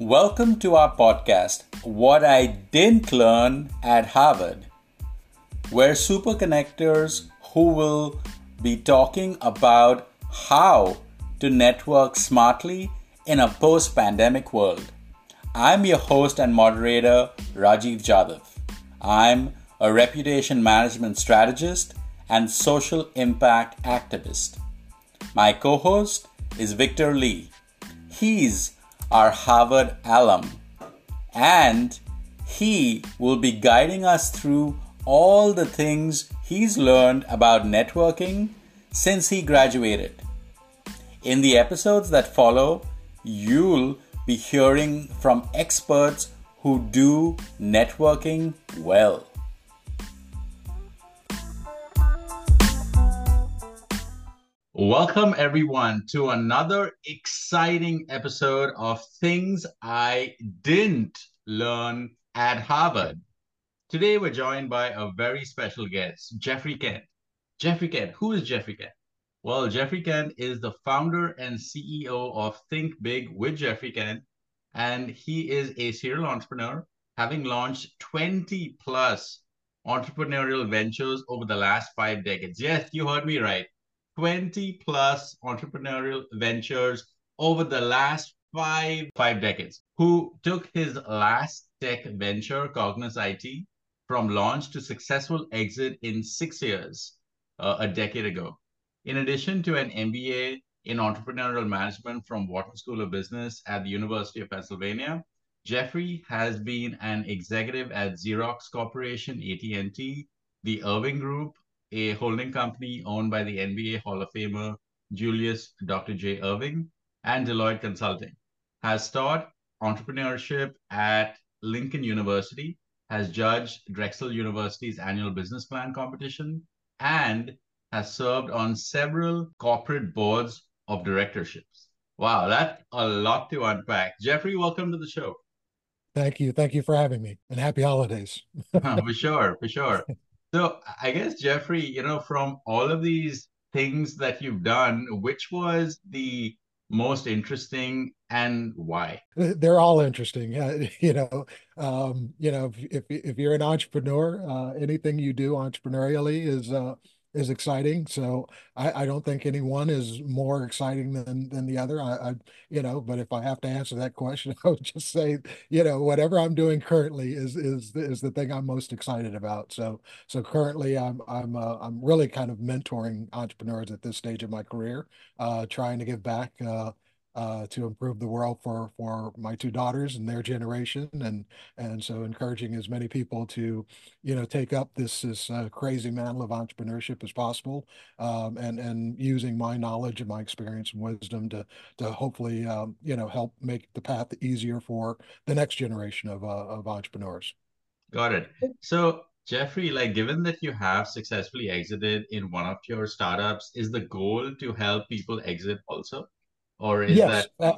Welcome to our podcast, What I Didn't Learn at Harvard. We're super connectors who will be talking about how to network smartly in a post-pandemic world. I'm your host and moderator, Rajiv Jadhav. I'm a reputation management strategist and social impact activist. My co-host is Victor Lee. He's our Harvard alum, and he will be guiding us through all the things he's learned about networking since he graduated. In the episodes that follow, you'll be hearing from experts who do networking well. Welcome everyone to another exciting episode of Things I Didn't Learn at Harvard. Today we're joined by a very special guest, Geoffrey Kent. Geoffrey Kent, who is Geoffrey Kent? Well, Geoffrey Kent is the founder and CEO of Think Big with Geoffrey Kent, and he is a serial entrepreneur, having launched 20 plus entrepreneurial ventures over the last 5 decades. Yes, you heard me right. 20 plus entrepreneurial ventures over the last five decades, who took his last tech venture, Cognis IT, from launch to successful exit in 6 years, a decade ago. In addition to an MBA in entrepreneurial management from Wharton School of Business at the University of Pennsylvania, Geoffrey has been an executive at Xerox Corporation, AT&T, the Erving Group, a holding company owned by the NBA Hall of Famer, Julius Dr. J. Erving, and Deloitte Consulting, has taught entrepreneurship at Lincoln University, has judged Drexel University's annual business plan competition, and has served on several corporate boards of directorships. Wow, that's a lot to unpack. Geoffrey, welcome to the show. Thank you. Thank you for having me, and happy holidays. For sure. So I guess, Geoffrey, from all of these things that you've done, which was the most interesting and why? They're all interesting. If you're an entrepreneur, anything you do entrepreneurially is exciting. So I don't think any one is more exciting than the other. But if I have to answer that question, I would just say, whatever I'm doing currently is the thing I'm most excited about. So currently I'm really kind of mentoring entrepreneurs at this stage of my career, trying to give back to improve the world for my 2 daughters and their generation, and so encouraging as many people to take up this crazy mantle of entrepreneurship as possible, and using my knowledge and my experience and wisdom to hopefully help make the path easier for the next generation of entrepreneurs. Got it. So Geoffrey, given that you have successfully exited in one of your startups, is the goal to help people exit also? Or is that a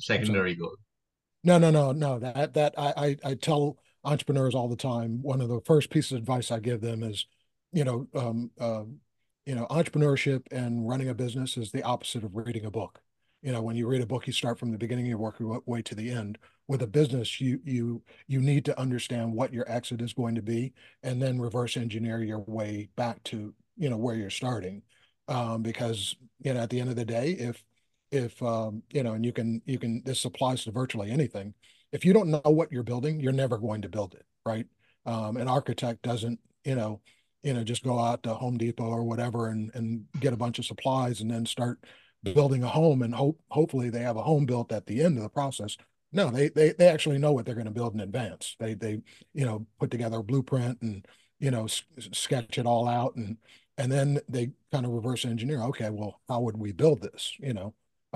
secondary goal? No. That I tell entrepreneurs all the time. One of the first pieces of advice I give them is, entrepreneurship and running a business is the opposite of reading a book. When you read a book, you start from the beginning, you work your way to the end. With a business, you need to understand what your exit is going to be, and then reverse engineer your way back to where you're starting. Because at the end of the day, if this applies to virtually anything. If you don't know what you're building, you're never going to build it, right? An architect doesn't, just go out to Home Depot or whatever and get a bunch of supplies and then start building a home and hopefully they have a home built at the end of the process. No, they actually know what they're going to build in advance. They put together a blueprint and sketch it all out, and then they kind of reverse engineer. Okay, well, how would we build this?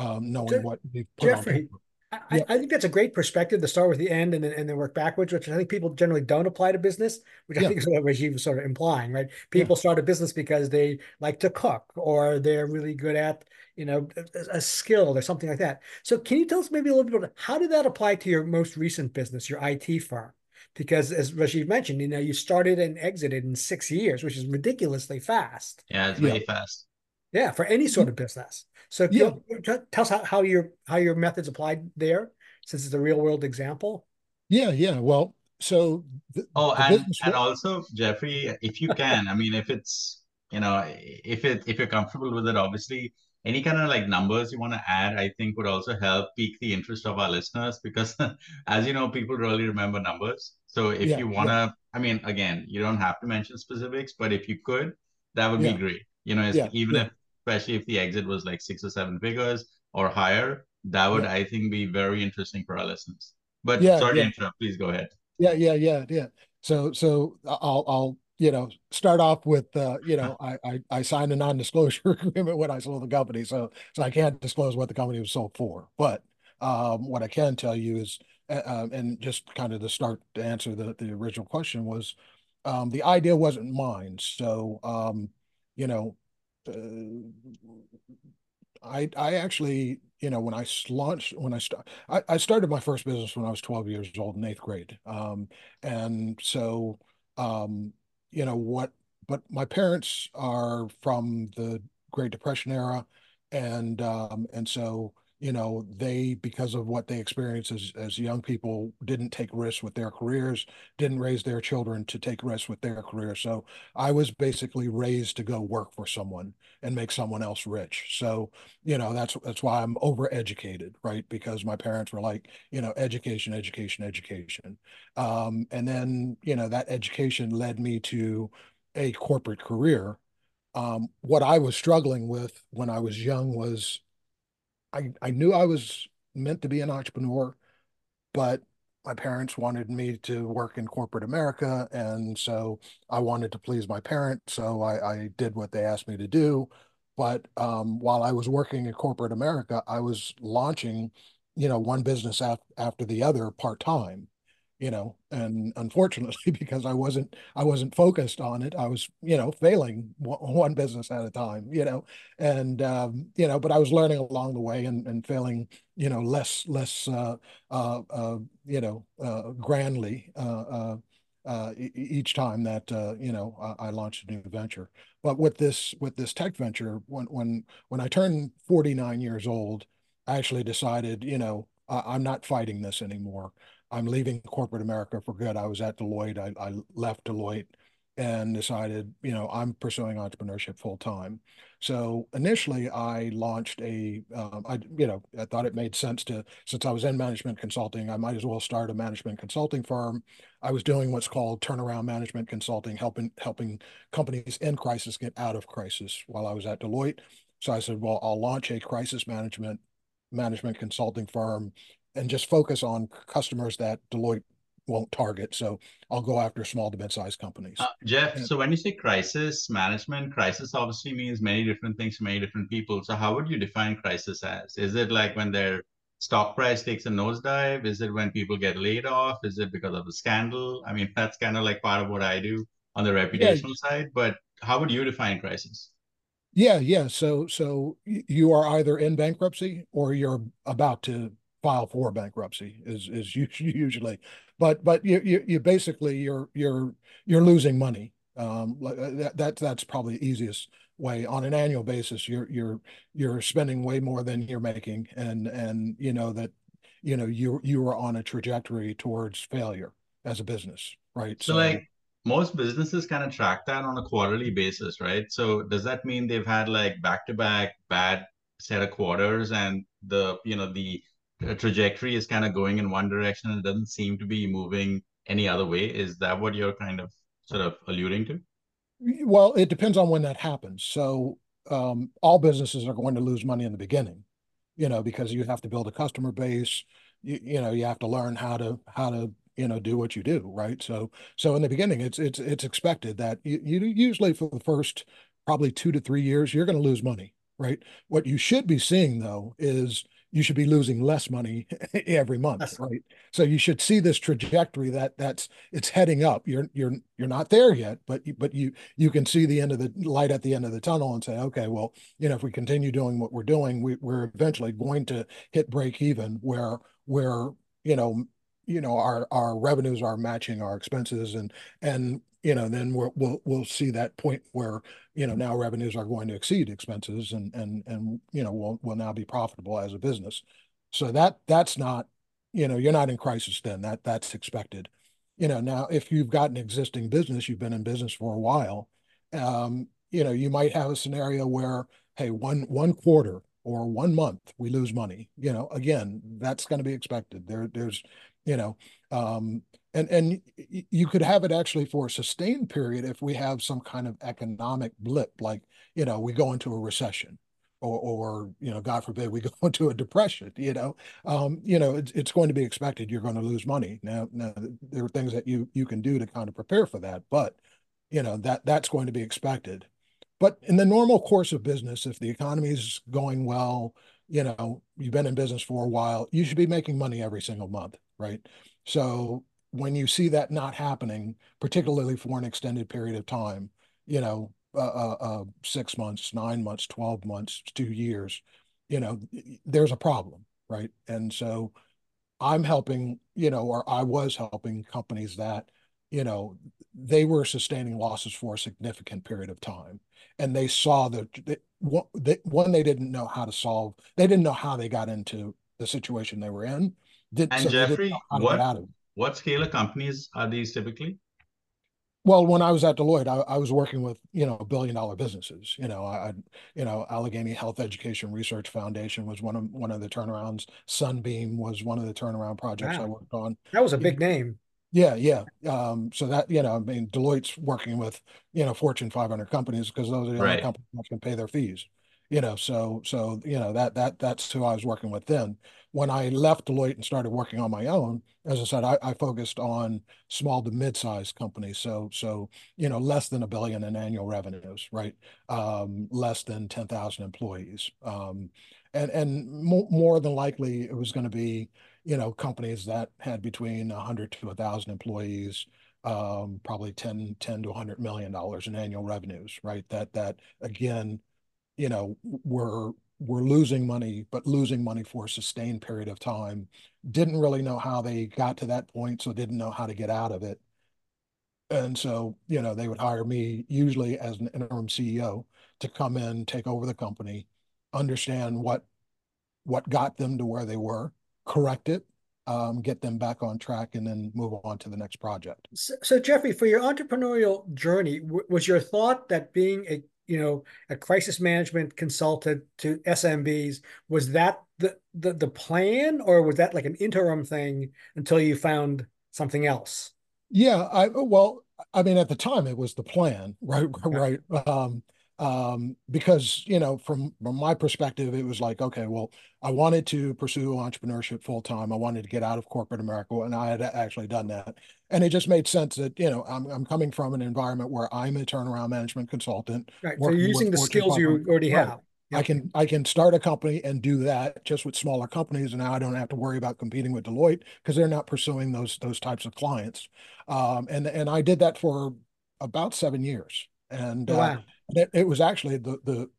Knowing what we put Geoffrey, on paper. I think that's a great perspective to start with the end and then work backwards, which I think people generally don't apply to business, which I think is what Rajiv was sort of implying, right? People start a business because they like to cook, or they're really good at a skill or something like that. So can you tell us maybe a little bit about how did that apply to your most recent business, your IT firm? Because as Rajiv mentioned, you started and exited in 6 years, which is ridiculously fast. Yeah, it's really fast. Yeah, for any sort of business. So tell us how your methods applied there since it's a real world example? Yeah. Well, so and also, Geoffrey, if you can, I mean, if it's, you know, if you're comfortable with it, obviously, any kind of like numbers you want to add, I think would also help pique the interest of our listeners, because as you know, people really remember numbers. So if you want to, I mean, again, you don't have to mention specifics, but if you could, that would be great. You know, if, especially if the exit was like 6 or 7 figures or higher, that would, I think, be very interesting for our listeners. But sorry to interrupt, please go ahead. Yeah. So I'll start off with, I signed a non-disclosure agreement when I sold the company. So I can't disclose what the company was sold for. But what I can tell you is, and just kind of to start to answer the original question was, the idea wasn't mine. So, I actually, I started my first business when I was 12 years old in 8th grade. And so, but my parents are from the Great Depression era. And so, they, because of what they experienced as young people, didn't take risks with their careers, didn't raise their children to take risks with their careers. So I was basically raised to go work for someone and make someone else rich. So, that's why I'm overeducated, right? Because my parents were like, education. And then, that education led me to a corporate career. What I was struggling with when I was young was, I knew I was meant to be an entrepreneur, but my parents wanted me to work in corporate America. And so I wanted to please my parents. So I did what they asked me to do. But while I was working in corporate America, I was launching, one business after the other part-time, and unfortunately, because I wasn't focused on it, I was, failing one business at a time, and, but I was learning along the way and failing, grandly each time that, I launched a new venture. But with this tech venture, when I turned 49 years old, I actually decided, I'm not fighting this anymore. I'm leaving corporate America for good. I was at Deloitte. I left Deloitte and decided, I'm pursuing entrepreneurship full time. So initially I launched I thought it made sense to, since I was in management consulting, I might as well start a management consulting firm. I was doing what's called turnaround management consulting, helping companies in crisis get out of crisis while I was at Deloitte. So I said, well, I'll launch a crisis management consulting firm and just focus on customers that Deloitte won't target. So I'll go after small to mid-sized companies. Jeff, so when you say crisis management, crisis obviously means many different things to many different people. So how would you define crisis as? Is it like when their stock price takes a nosedive? Is it when people get laid off? Is it because of a scandal? I mean, that's kind of like part of what I do on the reputational side, but how would you define crisis? Yeah. So you are either in bankruptcy or you're about to file for bankruptcy is usually, but you basically you're losing money. That's probably the easiest way. On an annual basis, you're spending way more than you're making, and you are on a trajectory towards failure as a business, right? So like most businesses kind of track that on a quarterly basis, right? So does that mean they've had like back-to-back bad set of quarters, and the trajectory is kind of going in one direction and doesn't seem to be moving any other way? Is that what you're kind of sort of alluding to? Well, it depends on when that happens. So all businesses are going to lose money in the beginning, because you have to build a customer base, you have to learn how to do what you do, right? So in the beginning, it's expected that you usually for the first probably 2 to 3 years, you're going to lose money, right? What you should be seeing though is you should be losing less money every month, right? So you should see this trajectory that's heading up. You're not there yet, but you can see the end of the light at the end of the tunnel and say, okay, well, if we continue doing what we're doing, we're eventually going to hit break even where our revenues are matching our expenses, and then we'll see that point where, now revenues are going to exceed expenses and we'll now be profitable as a business. So that's not you know, you're not in crisis then. That's expected. You know, now if you've got an existing business, you've been in business for a while, you know, you might have a scenario where, hey, one quarter or 1 month we lose money. You know, again, that's going to be expected. There's, you know, and you could have it actually for a sustained period if we have some kind of economic blip, like, you know, we go into a recession, or you know, God forbid, we go into a depression. You know, it's going to be expected. You're going to lose money. Now there are things that you can do to kind of prepare for that, but you know, that's going to be expected. But in the normal course of business, if the economy is going well, you know, you've been in business for a while, you should be making money every single month, right? So when you see that not happening, particularly for an extended period of time, you know, 6 months, 9 months, 12 months, 2 years, you know, there's a problem, right? And so I'm helping, you know, or I was helping companies that, you know, they were sustaining losses for a significant period of time. And they saw that one, they didn't know how to solve, they didn't know how they got into the situation they were in. And Geoffrey, what scale of companies are these typically? Well, when I was at Deloitte, I was working with, you know, billion-dollar businesses. You know, you know, Allegheny Health Education Research Foundation was one of the turnarounds. Sunbeam was one of the turnaround projects I worked on. That was a big name. Yeah, yeah. So that, you know, I mean, Deloitte's working with, you know, Fortune 500 companies, because those are the only companies that can pay their fees. You know, so you know, that's who I was working with then. When I left Deloitte and started working on my own, as I said, I focused on small to mid-sized companies. So you know, less than $1 billion in annual revenues, right? Less than 10,000 employees, and more than likely it was going to be, you know, companies that had between 100 to 1,000 employees. Probably $10 to $100 million in annual revenues, right? That again, you know, we're losing money, but losing money for a sustained period of time. Didn't really know how they got to that point, so didn't know how to get out of it. And so, you know, they would hire me usually as an interim CEO to come in, take over the company, understand what got them to where they were, correct it, get them back on track, and then move on to the next project. So Geoffrey, for your entrepreneurial journey, was your thought that being a crisis management consultant to SMBs, was that the plan, or was that like an interim thing until you found something else? Yeah, I mean, at the time it was the plan, right? Okay. Right. Because, you know, from my perspective, it was like, okay, well, I wanted to pursue entrepreneurship full time. I wanted to get out of corporate America, and I had actually done that. And it just made sense that, you know, I'm coming from an environment where I'm a turnaround management consultant. Right. So you're using the skills you already have. Yep. I can start a company and do that just with smaller companies, and now I don't have to worry about competing with Deloitte because they're not pursuing those types of clients. And I did that for about 7 years. And wow. It was actually the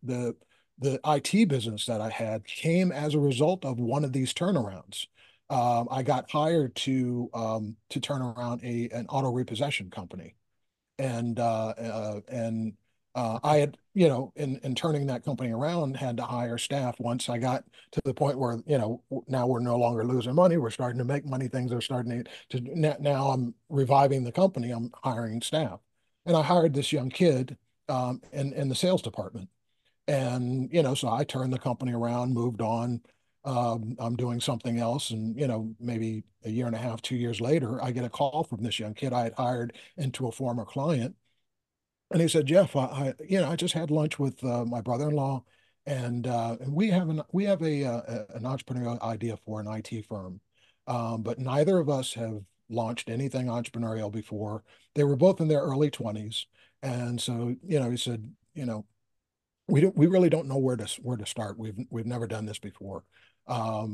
IT business that I had came as a result of one of these turnarounds. I got hired to turn around an auto repossession company, and I had, you know, in turning that company around, had to hire staff. Once I got to the point where, you know, now we're no longer losing money, we're starting to make money. Things are starting to now I'm reviving the company. I'm hiring staff, and I hired this young kid. In the sales department. And, you know, so I turned the company around, moved on. I'm doing something else. And, you know, maybe a year and a half, 2 years later, I get a call from this young kid I had hired into a former client. And he said, Jeff, I just had lunch with my brother-in-law, and we have an entrepreneurial idea for an IT firm. But neither of us have launched anything entrepreneurial before. They were both in their early 20s. And so, you know, he said, you know, we really don't know where to start. We've never done this before. You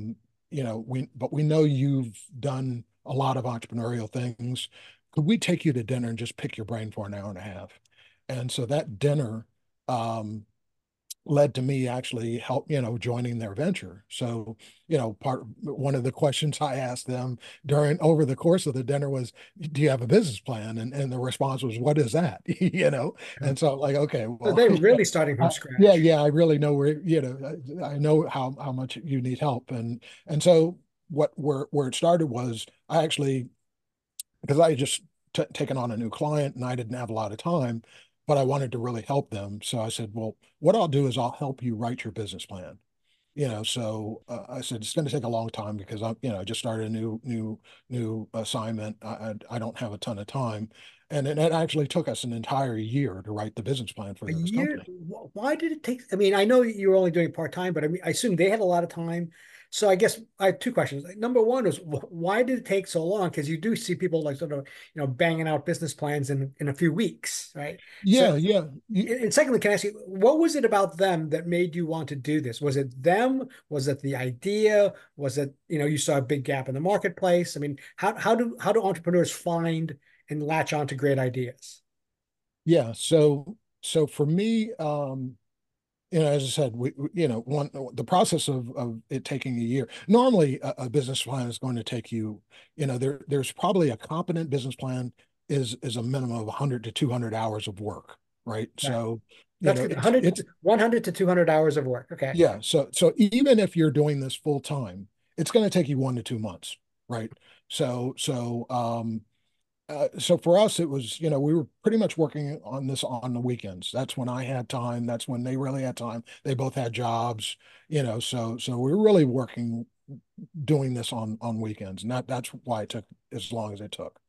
know, but we know you've done a lot of entrepreneurial things. Could we take you to dinner and just pick your brain for an hour and a half? And so that dinner led to me actually joining their venture. So, you know, one of the questions I asked them over the course of the dinner was, do you have a business plan? And the response was, what is that? You know? And so like, okay, well, so they were really starting from scratch. Yeah. I really know where, you know, I know how much you need help. And so where it started was I actually, because I had just taken on a new client and I didn't have a lot of time, but I wanted to really help them. So I said, well, what I'll do is I'll help you write your business plan. You know, so I said, it's going to take a long time because I'm, you know, I just started a new assignment. I don't have a ton of time. And it actually took us an entire year to write the business plan for this company. Why did it take? I mean, I know you were only doing part time, but I mean, I assume they had a lot of time. So I guess I have two questions. Number one is, why did it take so long? Because you do see people like sort of, you know, banging out business plans in a few weeks, right? Yeah, so, yeah. And secondly, can I ask you, what was it about them that made you want to do this? Was it them? Was it the idea? Was it, you know, you saw a big gap in the marketplace? I mean, how do entrepreneurs find and latch on to great ideas? Yeah. So for me, you know, as I said, we you know, the process of it taking a year. Normally, a business plan is going to take you, you know, there's probably a competent business plan is a minimum of 100 to 200 hours of work, right? Right. So that's 100 to 200 hours of work. Okay. Yeah. So even if you're doing this full time, it's going to take you 1 to 2 months, right? So for us, it was, you know, we were pretty much working on this on the weekends. That's when I had time. That's when they really had time. They both had jobs, you know, so we were really working, doing this on weekends. And that's why it took as long as it took.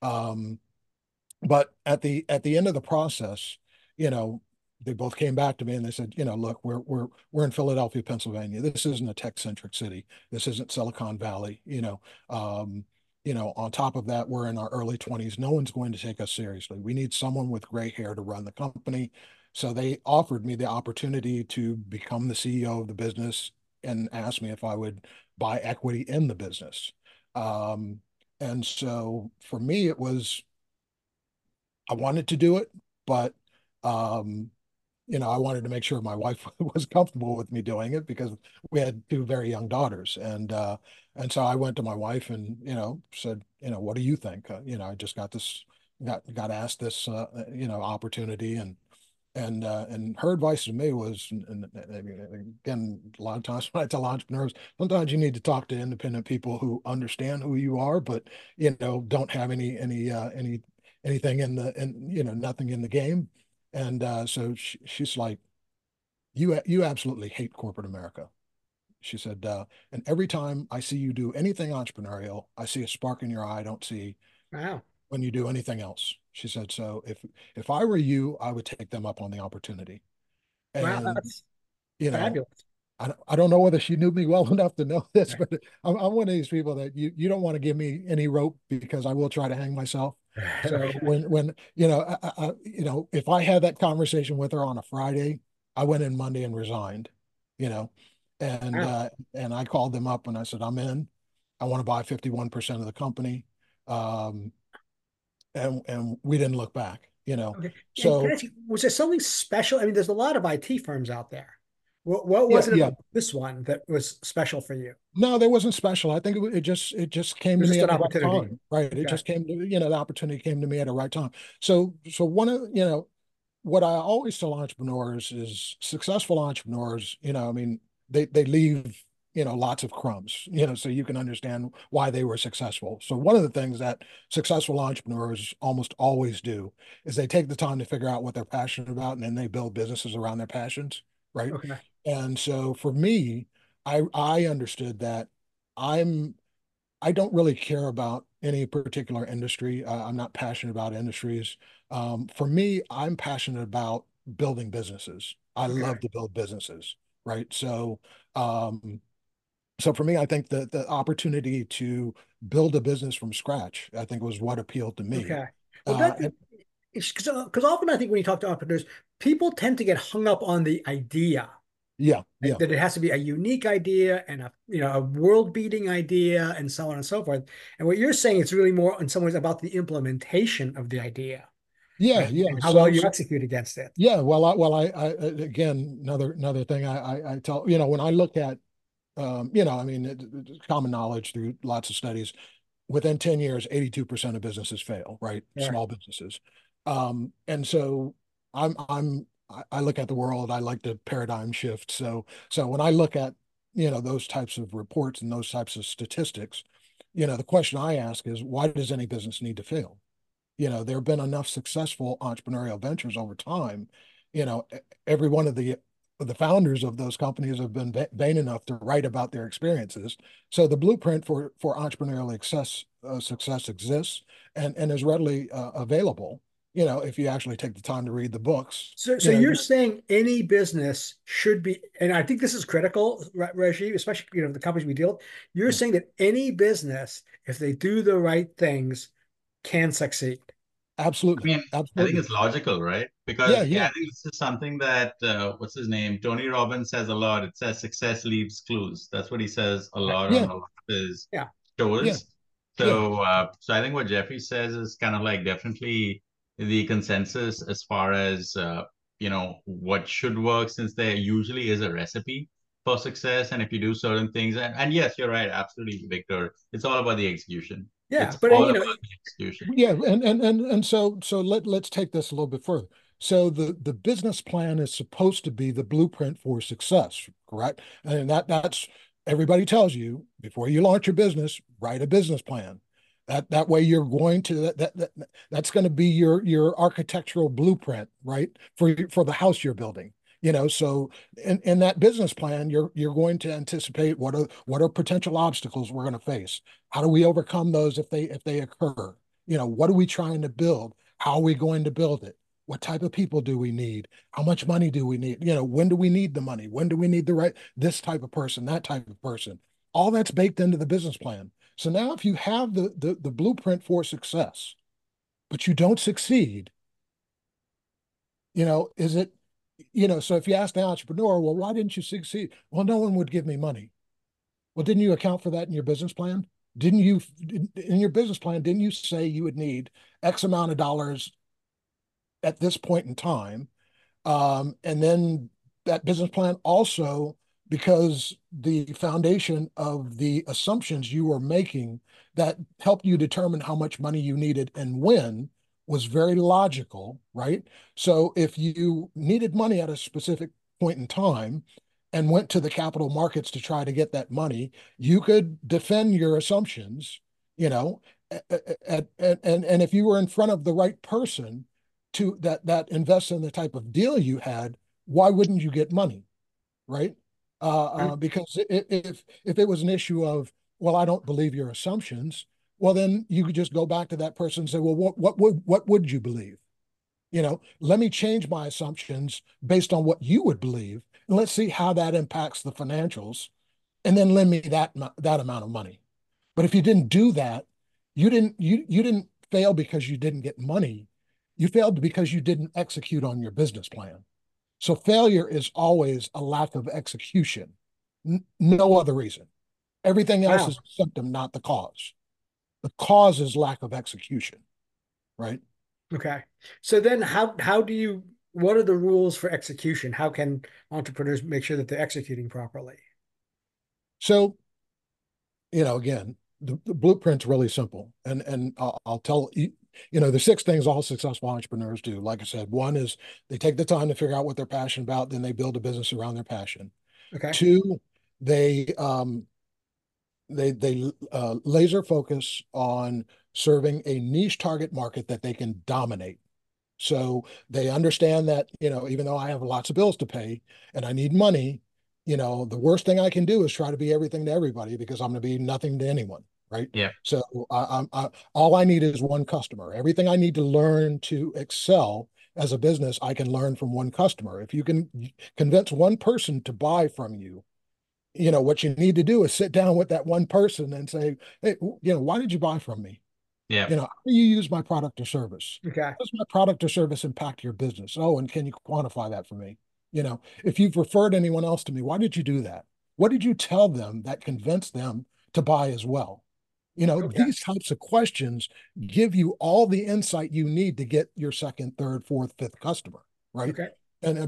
But at the end of the process, you know, they both came back to me and they said, you know, look, we're in Philadelphia, Pennsylvania. This isn't a tech-centric city. This isn't Silicon Valley, you know, you know, on top of that, we're in our early 20s. No one's going to take us seriously. We need someone with gray hair to run the company. So they offered me the opportunity to become the CEO of the business and asked me if I would buy equity in the business. And so for me, it was, I wanted to do it, but, you know, I wanted to make sure my wife was comfortable with me doing it because we had two very young daughters. And so I went to my wife and, you know, said, you know, what do you think? You know, I just got this, got asked this, you know, opportunity and her advice to me was, and again, a lot of times when I tell entrepreneurs, sometimes you need to talk to independent people who understand who you are, but, you know, don't have anything in the, and, you know, nothing in the game. And so she's like, you absolutely hate corporate America. She said, and every time I see you do anything entrepreneurial, I see a spark in your eye. I don't see when you do anything else. She said, so if I were you, I would take them up on the opportunity. And, wow, that's, you know, fabulous. I don't know whether she knew me well enough to know this, but I'm one of these people that you don't want to give me any rope because I will try to hang myself. So when you know, you know, if I had that conversation with her on a Friday, I went in Monday and resigned, you know, and and I called them up and I said, I'm in. I want to buy 51% of the company, and we didn't look back, you know. Okay. So was there something special? I mean, there's a lot of IT firms out there. What was it about this one that was special for you? No, there wasn't special. I think it just came to me at the right time, right? It just came to, you know, the opportunity came to me at the right time. So one of, you know, what I always tell entrepreneurs is successful entrepreneurs, you know, I mean, they leave, you know, lots of crumbs, you know, so you can understand why they were successful. So one of the things that successful entrepreneurs almost always do is they take the time to figure out what they're passionate about, and then they build businesses around their passions, right? Okay. And so for me, I understood that I don't really care about any particular industry. I'm not passionate about industries. For me, I'm passionate about building businesses. I love to build businesses, right? So, so for me, I think that the opportunity to build a business from scratch, I think, was what appealed to me. Okay. Well, because often I think when you talk to entrepreneurs, people tend to get hung up on the idea. Yeah, yeah. That it has to be a unique idea and a, you know, a world-beating idea and so on and so forth. And what you're saying, it's really more in some ways about the implementation of the idea. Yeah, yeah. And how well you execute against it. Yeah. Well, I again, another thing I tell, you know, when I look at, you know, I mean, it's common knowledge through lots of studies. Within 10 years, 82% of businesses fail, right? Yeah. Small businesses. And so I look at the world, I like to paradigm shift. So when I look at you know, those types of reports and those types of statistics, you know, the question I ask is, why does any business need to fail? You know, there have been enough successful entrepreneurial ventures over time. You know, every one of the founders of those companies have been vain enough to write about their experiences. So the blueprint for entrepreneurial success exists and is readily available, you know, if you actually take the time to read the books. So you're saying any business should be, and I think this is critical, Rajiv, especially, you know, the companies we deal with, you're mm-hmm. saying that any business, if they do the right things, can succeed. Absolutely. I mean, absolutely. I think it's logical, right? Because I think this is something that, what's his name? Tony Robbins says a lot. It says success leaves clues. That's what he says a lot on a lot of his shows. Yeah. So, so I think what Geoffrey says is kind of like definitely the consensus as far as, you know, what should work, since there usually is a recipe for success. And if you do certain things, and yes, you're right. Absolutely, Victor. It's all about the execution. Yeah, it's so let's take this a little bit further. So the business plan is supposed to be the blueprint for success, correct? And that's everybody tells you before you launch your business, write a business plan. That way you're going to that's going to be your architectural blueprint, right? For the house you're building. You know, so in that business plan, you're going to anticipate what are potential obstacles we're going to face. How do we overcome those if they occur? You know, what are we trying to build? How are we going to build it? What type of people do we need? How much money do we need? You know, when do we need the money? When do we need this type of person, that type of person? All that's baked into the business plan. So now if you have the blueprint for success, but you don't succeed, you know, is it, you know, so if you ask the entrepreneur, well, why didn't you succeed? Well, no one would give me money. Well, didn't you account for that in your business plan? Didn't you say you would need X amount of dollars at this point in time? And then that business plan also, because the foundation of the assumptions you were making that helped you determine how much money you needed and when, was very logical, right? So if you needed money at a specific point in time and went to the capital markets to try to get that money, you could defend your assumptions, you know, and if you were in front of the right person to that invests in the type of deal you had, why wouldn't you get money, right? Because if it was an issue of, well, I don't believe your assumptions, well, then you could just go back to that person and say, well, what would you believe? You know, let me change my assumptions based on what you would believe, and let's see how that impacts the financials, and then lend me that amount of money. But if you didn't do that, you didn't fail because you didn't get money. You failed because you didn't execute on your business plan. So failure is always a lack of execution, no other reason. Everything else is a symptom, not the cause. The cause is lack of execution, right? Okay. So then what are the rules for execution? How can entrepreneurs make sure that they're executing properly? So, you know, again, the blueprint's really simple. And I'll tell you, you know, the 6 things all successful entrepreneurs do. Like I said, 1 is they take the time to figure out what they're passionate about, then they build a business around their passion. Okay. 2, they laser focus on serving a niche target market that they can dominate. So they understand that, you know, even though I have lots of bills to pay and I need money, you know, the worst thing I can do is try to be everything to everybody, because I'm going to be nothing to anyone, right? Yeah. So all I need is 1 customer. Everything I need to learn to excel as a business, I can learn from 1 customer. If you can convince 1 person to buy from you, you know, what you need to do is sit down with that 1 person and say, hey, you know, why did you buy from me? Yeah. You know, how do you use my product or service? Okay. How does my product or service impact your business? Oh, and can you quantify that for me? You know, if you've referred anyone else to me, why did you do that? What did you tell them that convinced them to buy as well? You know, these types of questions give you all the insight you need to get your 2nd, 3rd, 4th, 5th customer, right? Okay.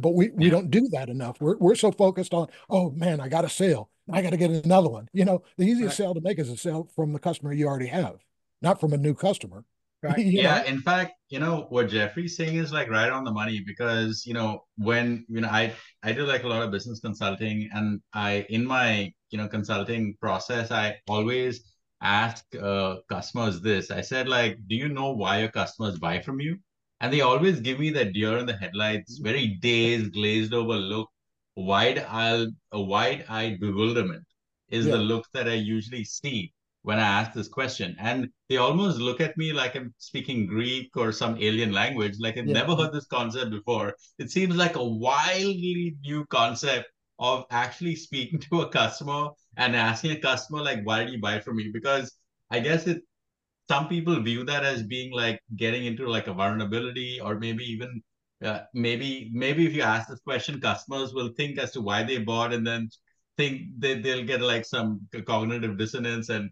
But we don't do that enough. We're so focused on, oh man, I got a sale. I got to get another one. You know, the easiest sale to make is a sale from the customer you already have, not from a new customer. Right. Yeah. In fact, you know, what Geoffrey's saying is like right on the money, because, you know, when, you know, I do like a lot of business consulting, and I, in my, you know, consulting process, I always ask customers this. I said, like, do you know why your customers buy from you? And they always give me that deer in the headlights, very dazed, glazed over look, wide-eyed bewilderment is the look that I usually see when I ask this question. And they almost look at me like I'm speaking Greek or some alien language, like I've never heard this concept before. It seems like a wildly new concept of actually speaking to a customer and asking a customer, like, why do you buy from me? Because I guess it, some people view that as being like getting into like a vulnerability, or maybe even, maybe if you ask this question, customers will think as to why they bought, and then think they'll get like some cognitive dissonance and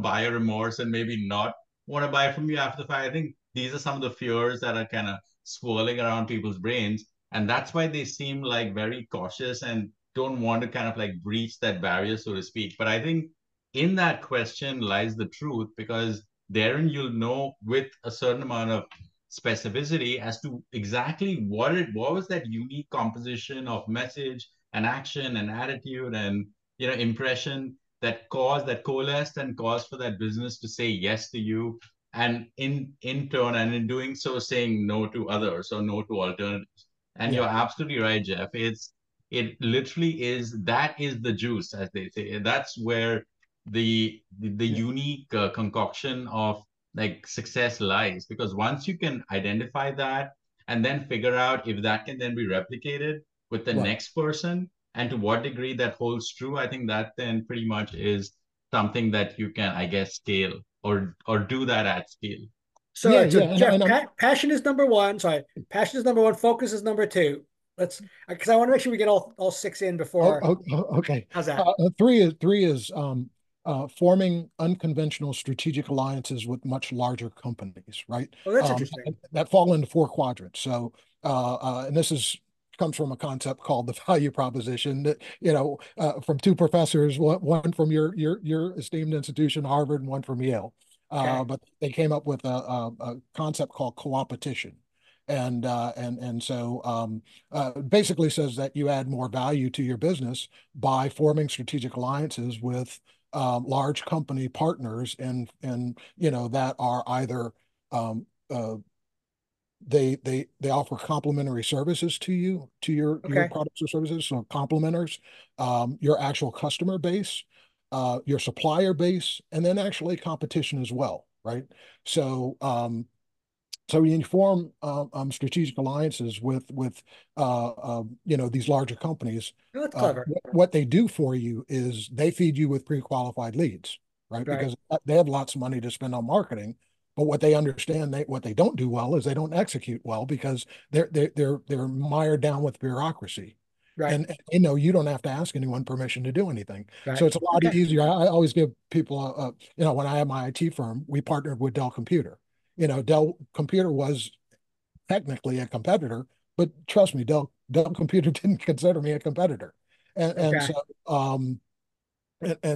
buyer remorse, and maybe not want to buy from you after the fact. I think these are some of the fears that are kind of swirling around people's brains. And that's why they seem like very cautious and don't want to kind of like breach that barrier, so to speak. But I think in that question lies the truth, because therein you'll know with a certain amount of specificity as to exactly what was that unique composition of message and action and attitude and, you know, impression that caused, that coalesced and caused for that business to say yes to you, and in turn, and in doing so, saying no to others or no to alternatives. And you're absolutely right, Jeff. It literally is, that is the juice, as they say. That's where the unique concoction of like success lies, because once you can identify that and then figure out if that can then be replicated with the next person and to what degree that holds true, I think that then pretty much is something that you can, I guess, scale or do that at scale. So, passion is number one. Sorry, passion is number one. Focus is number two. Let's, because I want to make sure we get all six in before. Oh, okay. How's that? Three is forming unconventional strategic alliances with much larger companies, right? Oh, that's interesting. That fall into four quadrants. So, and this comes from a concept called the value proposition that, you know, from two professors, one from your esteemed institution, Harvard, and one from Yale. Okay. But they came up with a concept called co-opetition. And so basically says that you add more value to your business by forming strategic alliances with large company partners, and you know, that are either they offer complementary services to you, to your products or services, so complementers, your actual customer base, your supplier base, and then actually competition as well, right? So. So you form strategic alliances with you know, these larger companies. Oh, that's clever. What they do for you is they feed you with pre-qualified leads, right? Because they have lots of money to spend on marketing, but what they understand, what they don't do well is they don't execute well, because they're mired down with bureaucracy. Right. And you know, you don't have to ask anyone permission to do anything. Right. So it's a lot easier. I always give people, you know, when I had my IT firm, we partnered with Dell Computer. You know, Dell Computer was technically a competitor, but trust me, Dell Computer didn't consider me a competitor, and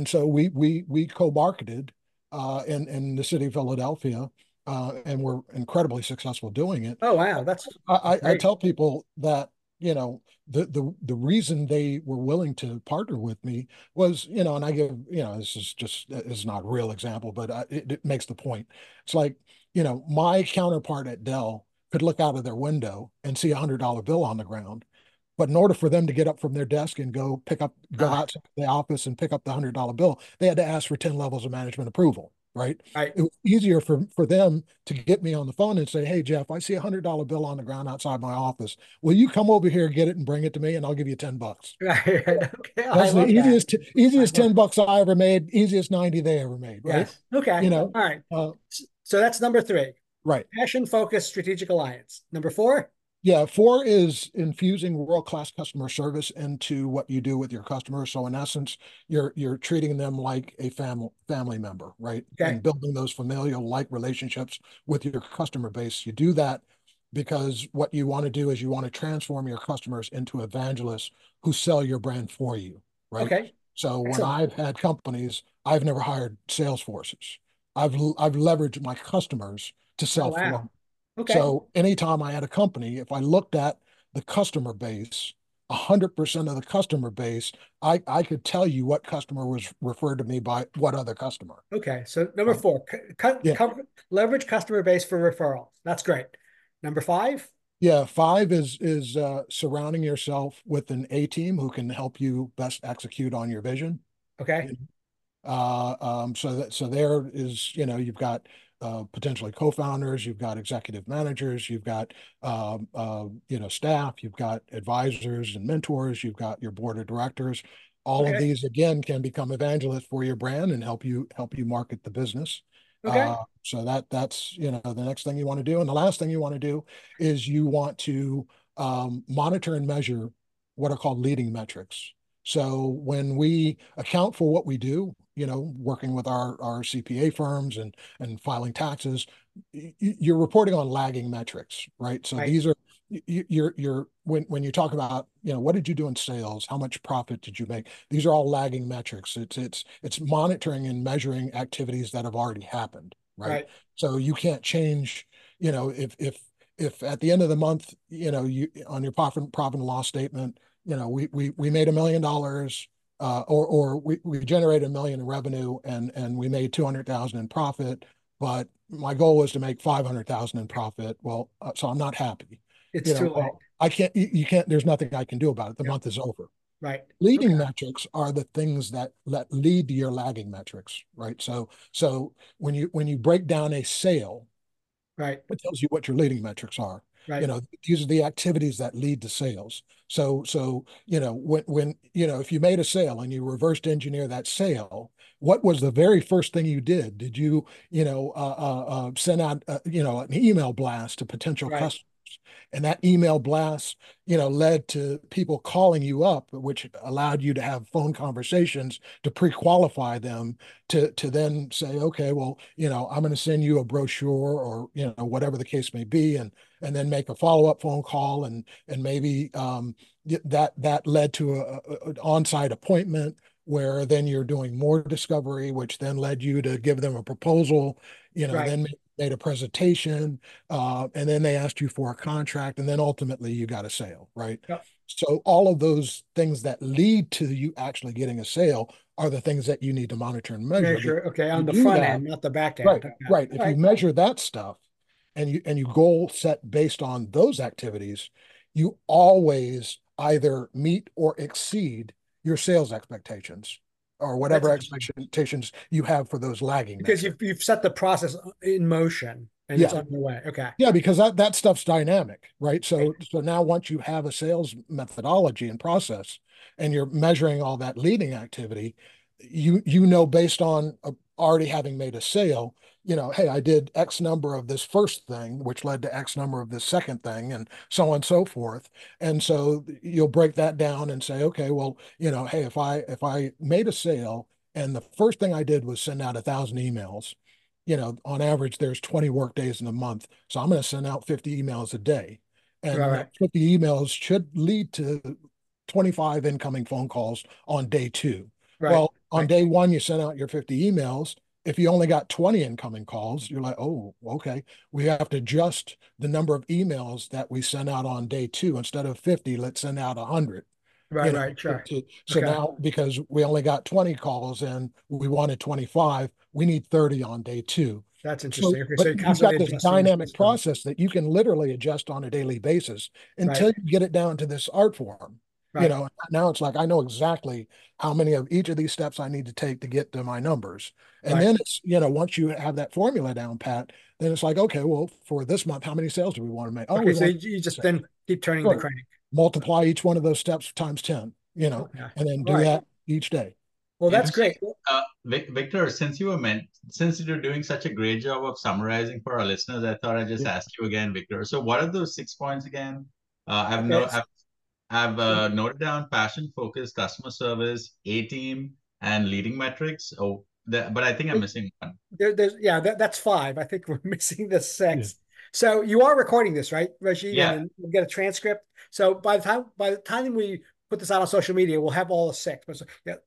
so we co-marketed in the city of Philadelphia, and we're incredibly successful doing it. Oh wow, that's I tell people that, you know, the reason they were willing to partner with me was, you know, and I give, you know, this is not a real example, but it makes the point. It's like, you know, my counterpart at Dell could look out of their window and see $100 bill on the ground, but in order for them to get up from their desk and go out to the office and pick up the $100 bill, they had to ask for 10 levels of management approval. Right. It was easier for them to get me on the phone and say, hey, Jeff, I see $100 bill on the ground outside my office. Will you come over here, get it, and bring it to me, and I'll give you $10. Right. Okay. That's the easiest $10 I ever made, easiest 90 they ever made. Right. Yes. Okay. You know, all right. So that's number three. Right. Passion, focus, strategic alliance. Number four. Yeah. Four is infusing world-class customer service into what you do with your customers. So in essence, you're treating them like a family member, right? Okay. And building those familial-like relationships with your customer base. You do that because what you want to do is you want to transform your customers into evangelists who sell your brand for you, right? Okay. So when I've had companies, I've never hired sales forces. I've leveraged my customers to sell for them. Okay. So anytime I had a company, if I looked at the customer base, 100% of the customer base, I could tell you what customer was referred to me by what other customer. Okay. So number four, leverage customer base for referral. That's great. Number five. Yeah. Five is surrounding yourself with an A team who can help you best execute on your vision. Okay. So there is, you know, you've got potentially co-founders, you've got executive managers, you've got, you know, staff, you've got advisors and mentors, you've got your board of directors. All of these, again, can become evangelists for your brand and help you market the business. Okay. So that's, you know, the next thing you want to do. And the last thing you want to do is you want to monitor and measure what are called leading metrics. So when we account for what we do, you know, working with our CPA firms and filing taxes, you're reporting on lagging metrics, right? So these are, when you talk about, you know, what did you do in sales? How much profit did you make? These are all lagging metrics. It's monitoring and measuring activities that have already happened, right? So you can't change, you know, if at the end of the month, you know, you on your profit and loss statement, you know, we made $1 million, or we generated $1 million in revenue and we made $200,000 in profit, but my goal was to make $500,000 in profit. Well, so I'm not happy. It's too late. I can't. You can't. There's nothing I can do about it. The month is over. Right. Leading metrics are the things that lead to your lagging metrics. Right. So when you break down a sale, right, it tells you what your leading metrics are. Right. You know, these are the activities that lead to sales. So, you know, when, you know, if you made a sale and you reversed engineer that sale, what was the very first thing you did? Did you, you know, send out, you know, an email blast to potential customers? And that email blast, you know, led to people calling you up, which allowed you to have phone conversations to pre-qualify them to then say, okay, well, you know, I'm going to send you a brochure or, you know, whatever the case may be, and then make a follow-up phone call, and maybe that led to an on-site appointment, where then you're doing more discovery, which then led you to give them a proposal, you know, then made a presentation, and then they asked you for a contract, and then ultimately you got a sale, right? Yep. So all of those things that lead to you actually getting a sale are the things that you need to monitor and measure. Okay, on the front end, not the back end. Right. If you measure that stuff and you goal set based on those activities, you always either meet or exceed your sales expectations, or whatever expectations you have for those lagging. Because you've set the process in motion and it's underway. Okay. Yeah, because that stuff's dynamic, right? So now once you have a sales methodology and process, and you're measuring all that leading activity, you know, based on already having made a sale, you know, hey, I did X number of this first thing, which led to X number of this second thing, and so on and so forth. And so you'll break that down and say, okay, well, you know, hey, if I made a sale and the first thing I did was send out 1,000 emails, you know, on average, there's 20 work days in a month. So I'm going to send out 50 emails a day, and that 50 emails should lead to 25 incoming phone calls on day two. Right. Well, on day one, you sent out your 50 emails. If you only got 20 incoming calls, you're like, oh, okay, we have to adjust the number of emails that we sent out on day two. Instead of 50, let's send out 100. So now, because we only got 20 calls and we wanted 25, we need 30 on day two. That's interesting. So you've got this dynamic process that you can literally adjust on a daily basis until you get it down to this art form. You know, now it's like, I know exactly how many of each of these steps I need to take to get to my numbers. And then it's, you know, once you have that formula down pat, then it's like, okay, well, for this month, how many sales do we want to make? So you just then keep turning the crank. Multiply each one of those steps times 10, you know, and then do that each day. Well, that's great. Victor, since you're doing such a great job of summarizing for our listeners, I thought I'd just ask you again, Victor. So what are those 6 points again? I've noted down passion, focus, customer service, A-team, and leading metrics. But I think I'm missing one. That's five. I think we're missing the six. Yeah. So you are recording this, right, Rajiv? Yeah. And we'll get a transcript. So by the time we put this out on social media, we'll have all the six.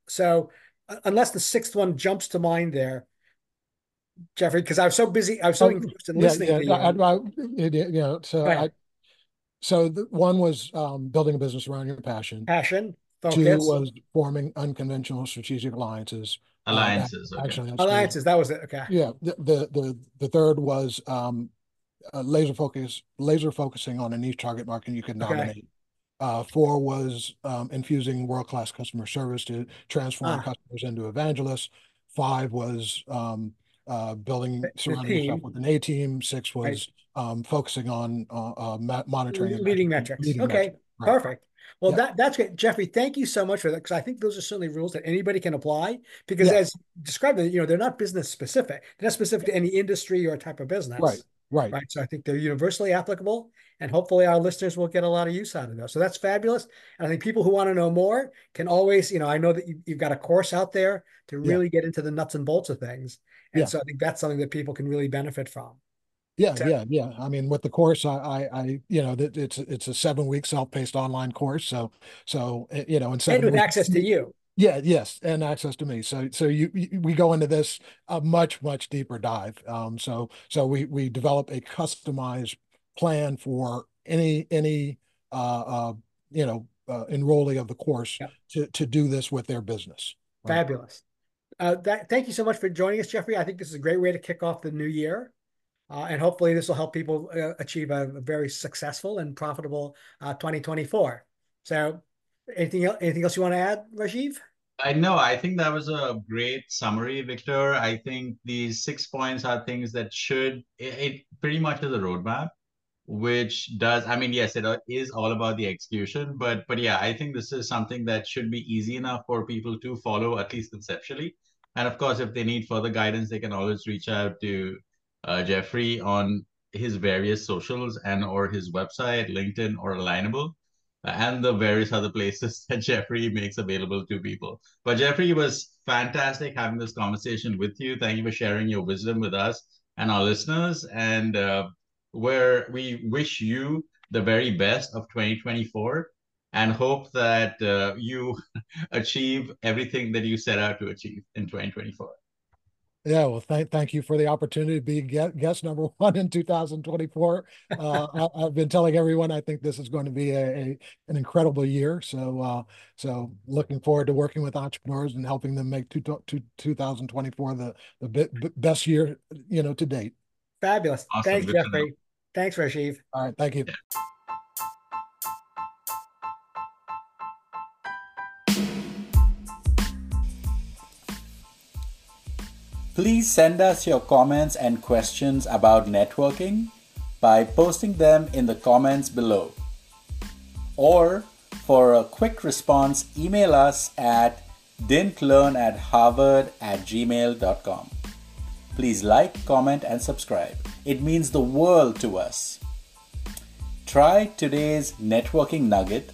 So unless the sixth one jumps to mind there, Geoffrey, because I was so busy. I was so engrossed in listening to you. So the one was building a business around your passion. Focus. Two was forming unconventional strategic alliances. That was it. Okay. Yeah. The third was laser focusing on a niche target market you could nominate. Okay. Four was infusing world-class customer service to transform customers into evangelists. Five was surrounding yourself with an A team. Six was focusing on monitoring leading metrics. Perfect. Well, that's great. Geoffrey, thank you so much for that, because I think those are certainly rules that anybody can apply, because as described, they're not business specific. They're not specific to any industry or type of business. Right. So I think they're universally applicable, and hopefully our listeners will get a lot of use out of those. So that's fabulous. And I think people who want to know more can always, I know that you've got a course out there to really get into the nuts and bolts of things. And so I think that's something that people can really benefit from. Yeah. I mean, with the course, I it's a 7-week self-paced online course. So in 7 weeks, with access to you. And access to me. So we go into this a much deeper dive. So we develop a customized plan for any enrollee of the course to do this with their business. Right? Fabulous. Thank you so much for joining us, Geoffrey. I think this is a great way to kick off the new year. And hopefully this will help people achieve a very successful and profitable 2024. So anything else you want to add, Rajiv? I think that was a great summary, Victor. I think these 6 points are things that it pretty much is a roadmap, which does, yes, it is all about the execution, but I think this is something that should be easy enough for people to follow, at least conceptually. And of course, if they need further guidance, they can always reach out to Geoffrey on his various socials or his website, LinkedIn or Alignable, and the various other places that Geoffrey makes available to people. But Geoffrey, it was fantastic having this conversation with you. Thank you for sharing your wisdom with us and our listeners. And we wish you the very best of 2024 and hope that you achieve everything that you set out to achieve in 2024. Yeah, well, thank you for the opportunity to be guest number one in 2024. I've been telling everyone I think this is going to be an incredible year. So looking forward to working with entrepreneurs and helping them make 2024 the best year to date. Fabulous. Awesome. Thanks, Geoffrey. Thanks, Rajiv. All right, thank you. Yeah. Please send us your comments and questions about networking by posting them in the comments below. Or for a quick response, email us at didntlearnatharvard@gmail.com. Please like, comment, and subscribe. It means the world to us. Try today's networking nugget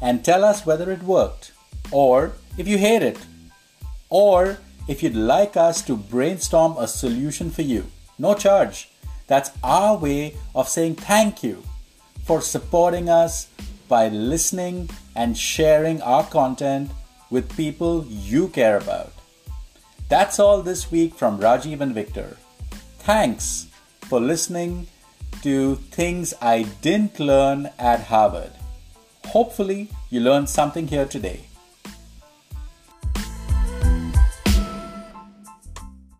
and tell us whether it worked, or if you hate it, or if you'd like us to brainstorm a solution for you. No charge. That's our way of saying thank you for supporting us by listening and sharing our content with people you care about. That's all this week from Rajiv and Victor. Thanks for listening to Things I Didn't Learn at Harvard. Hopefully you learned something here today.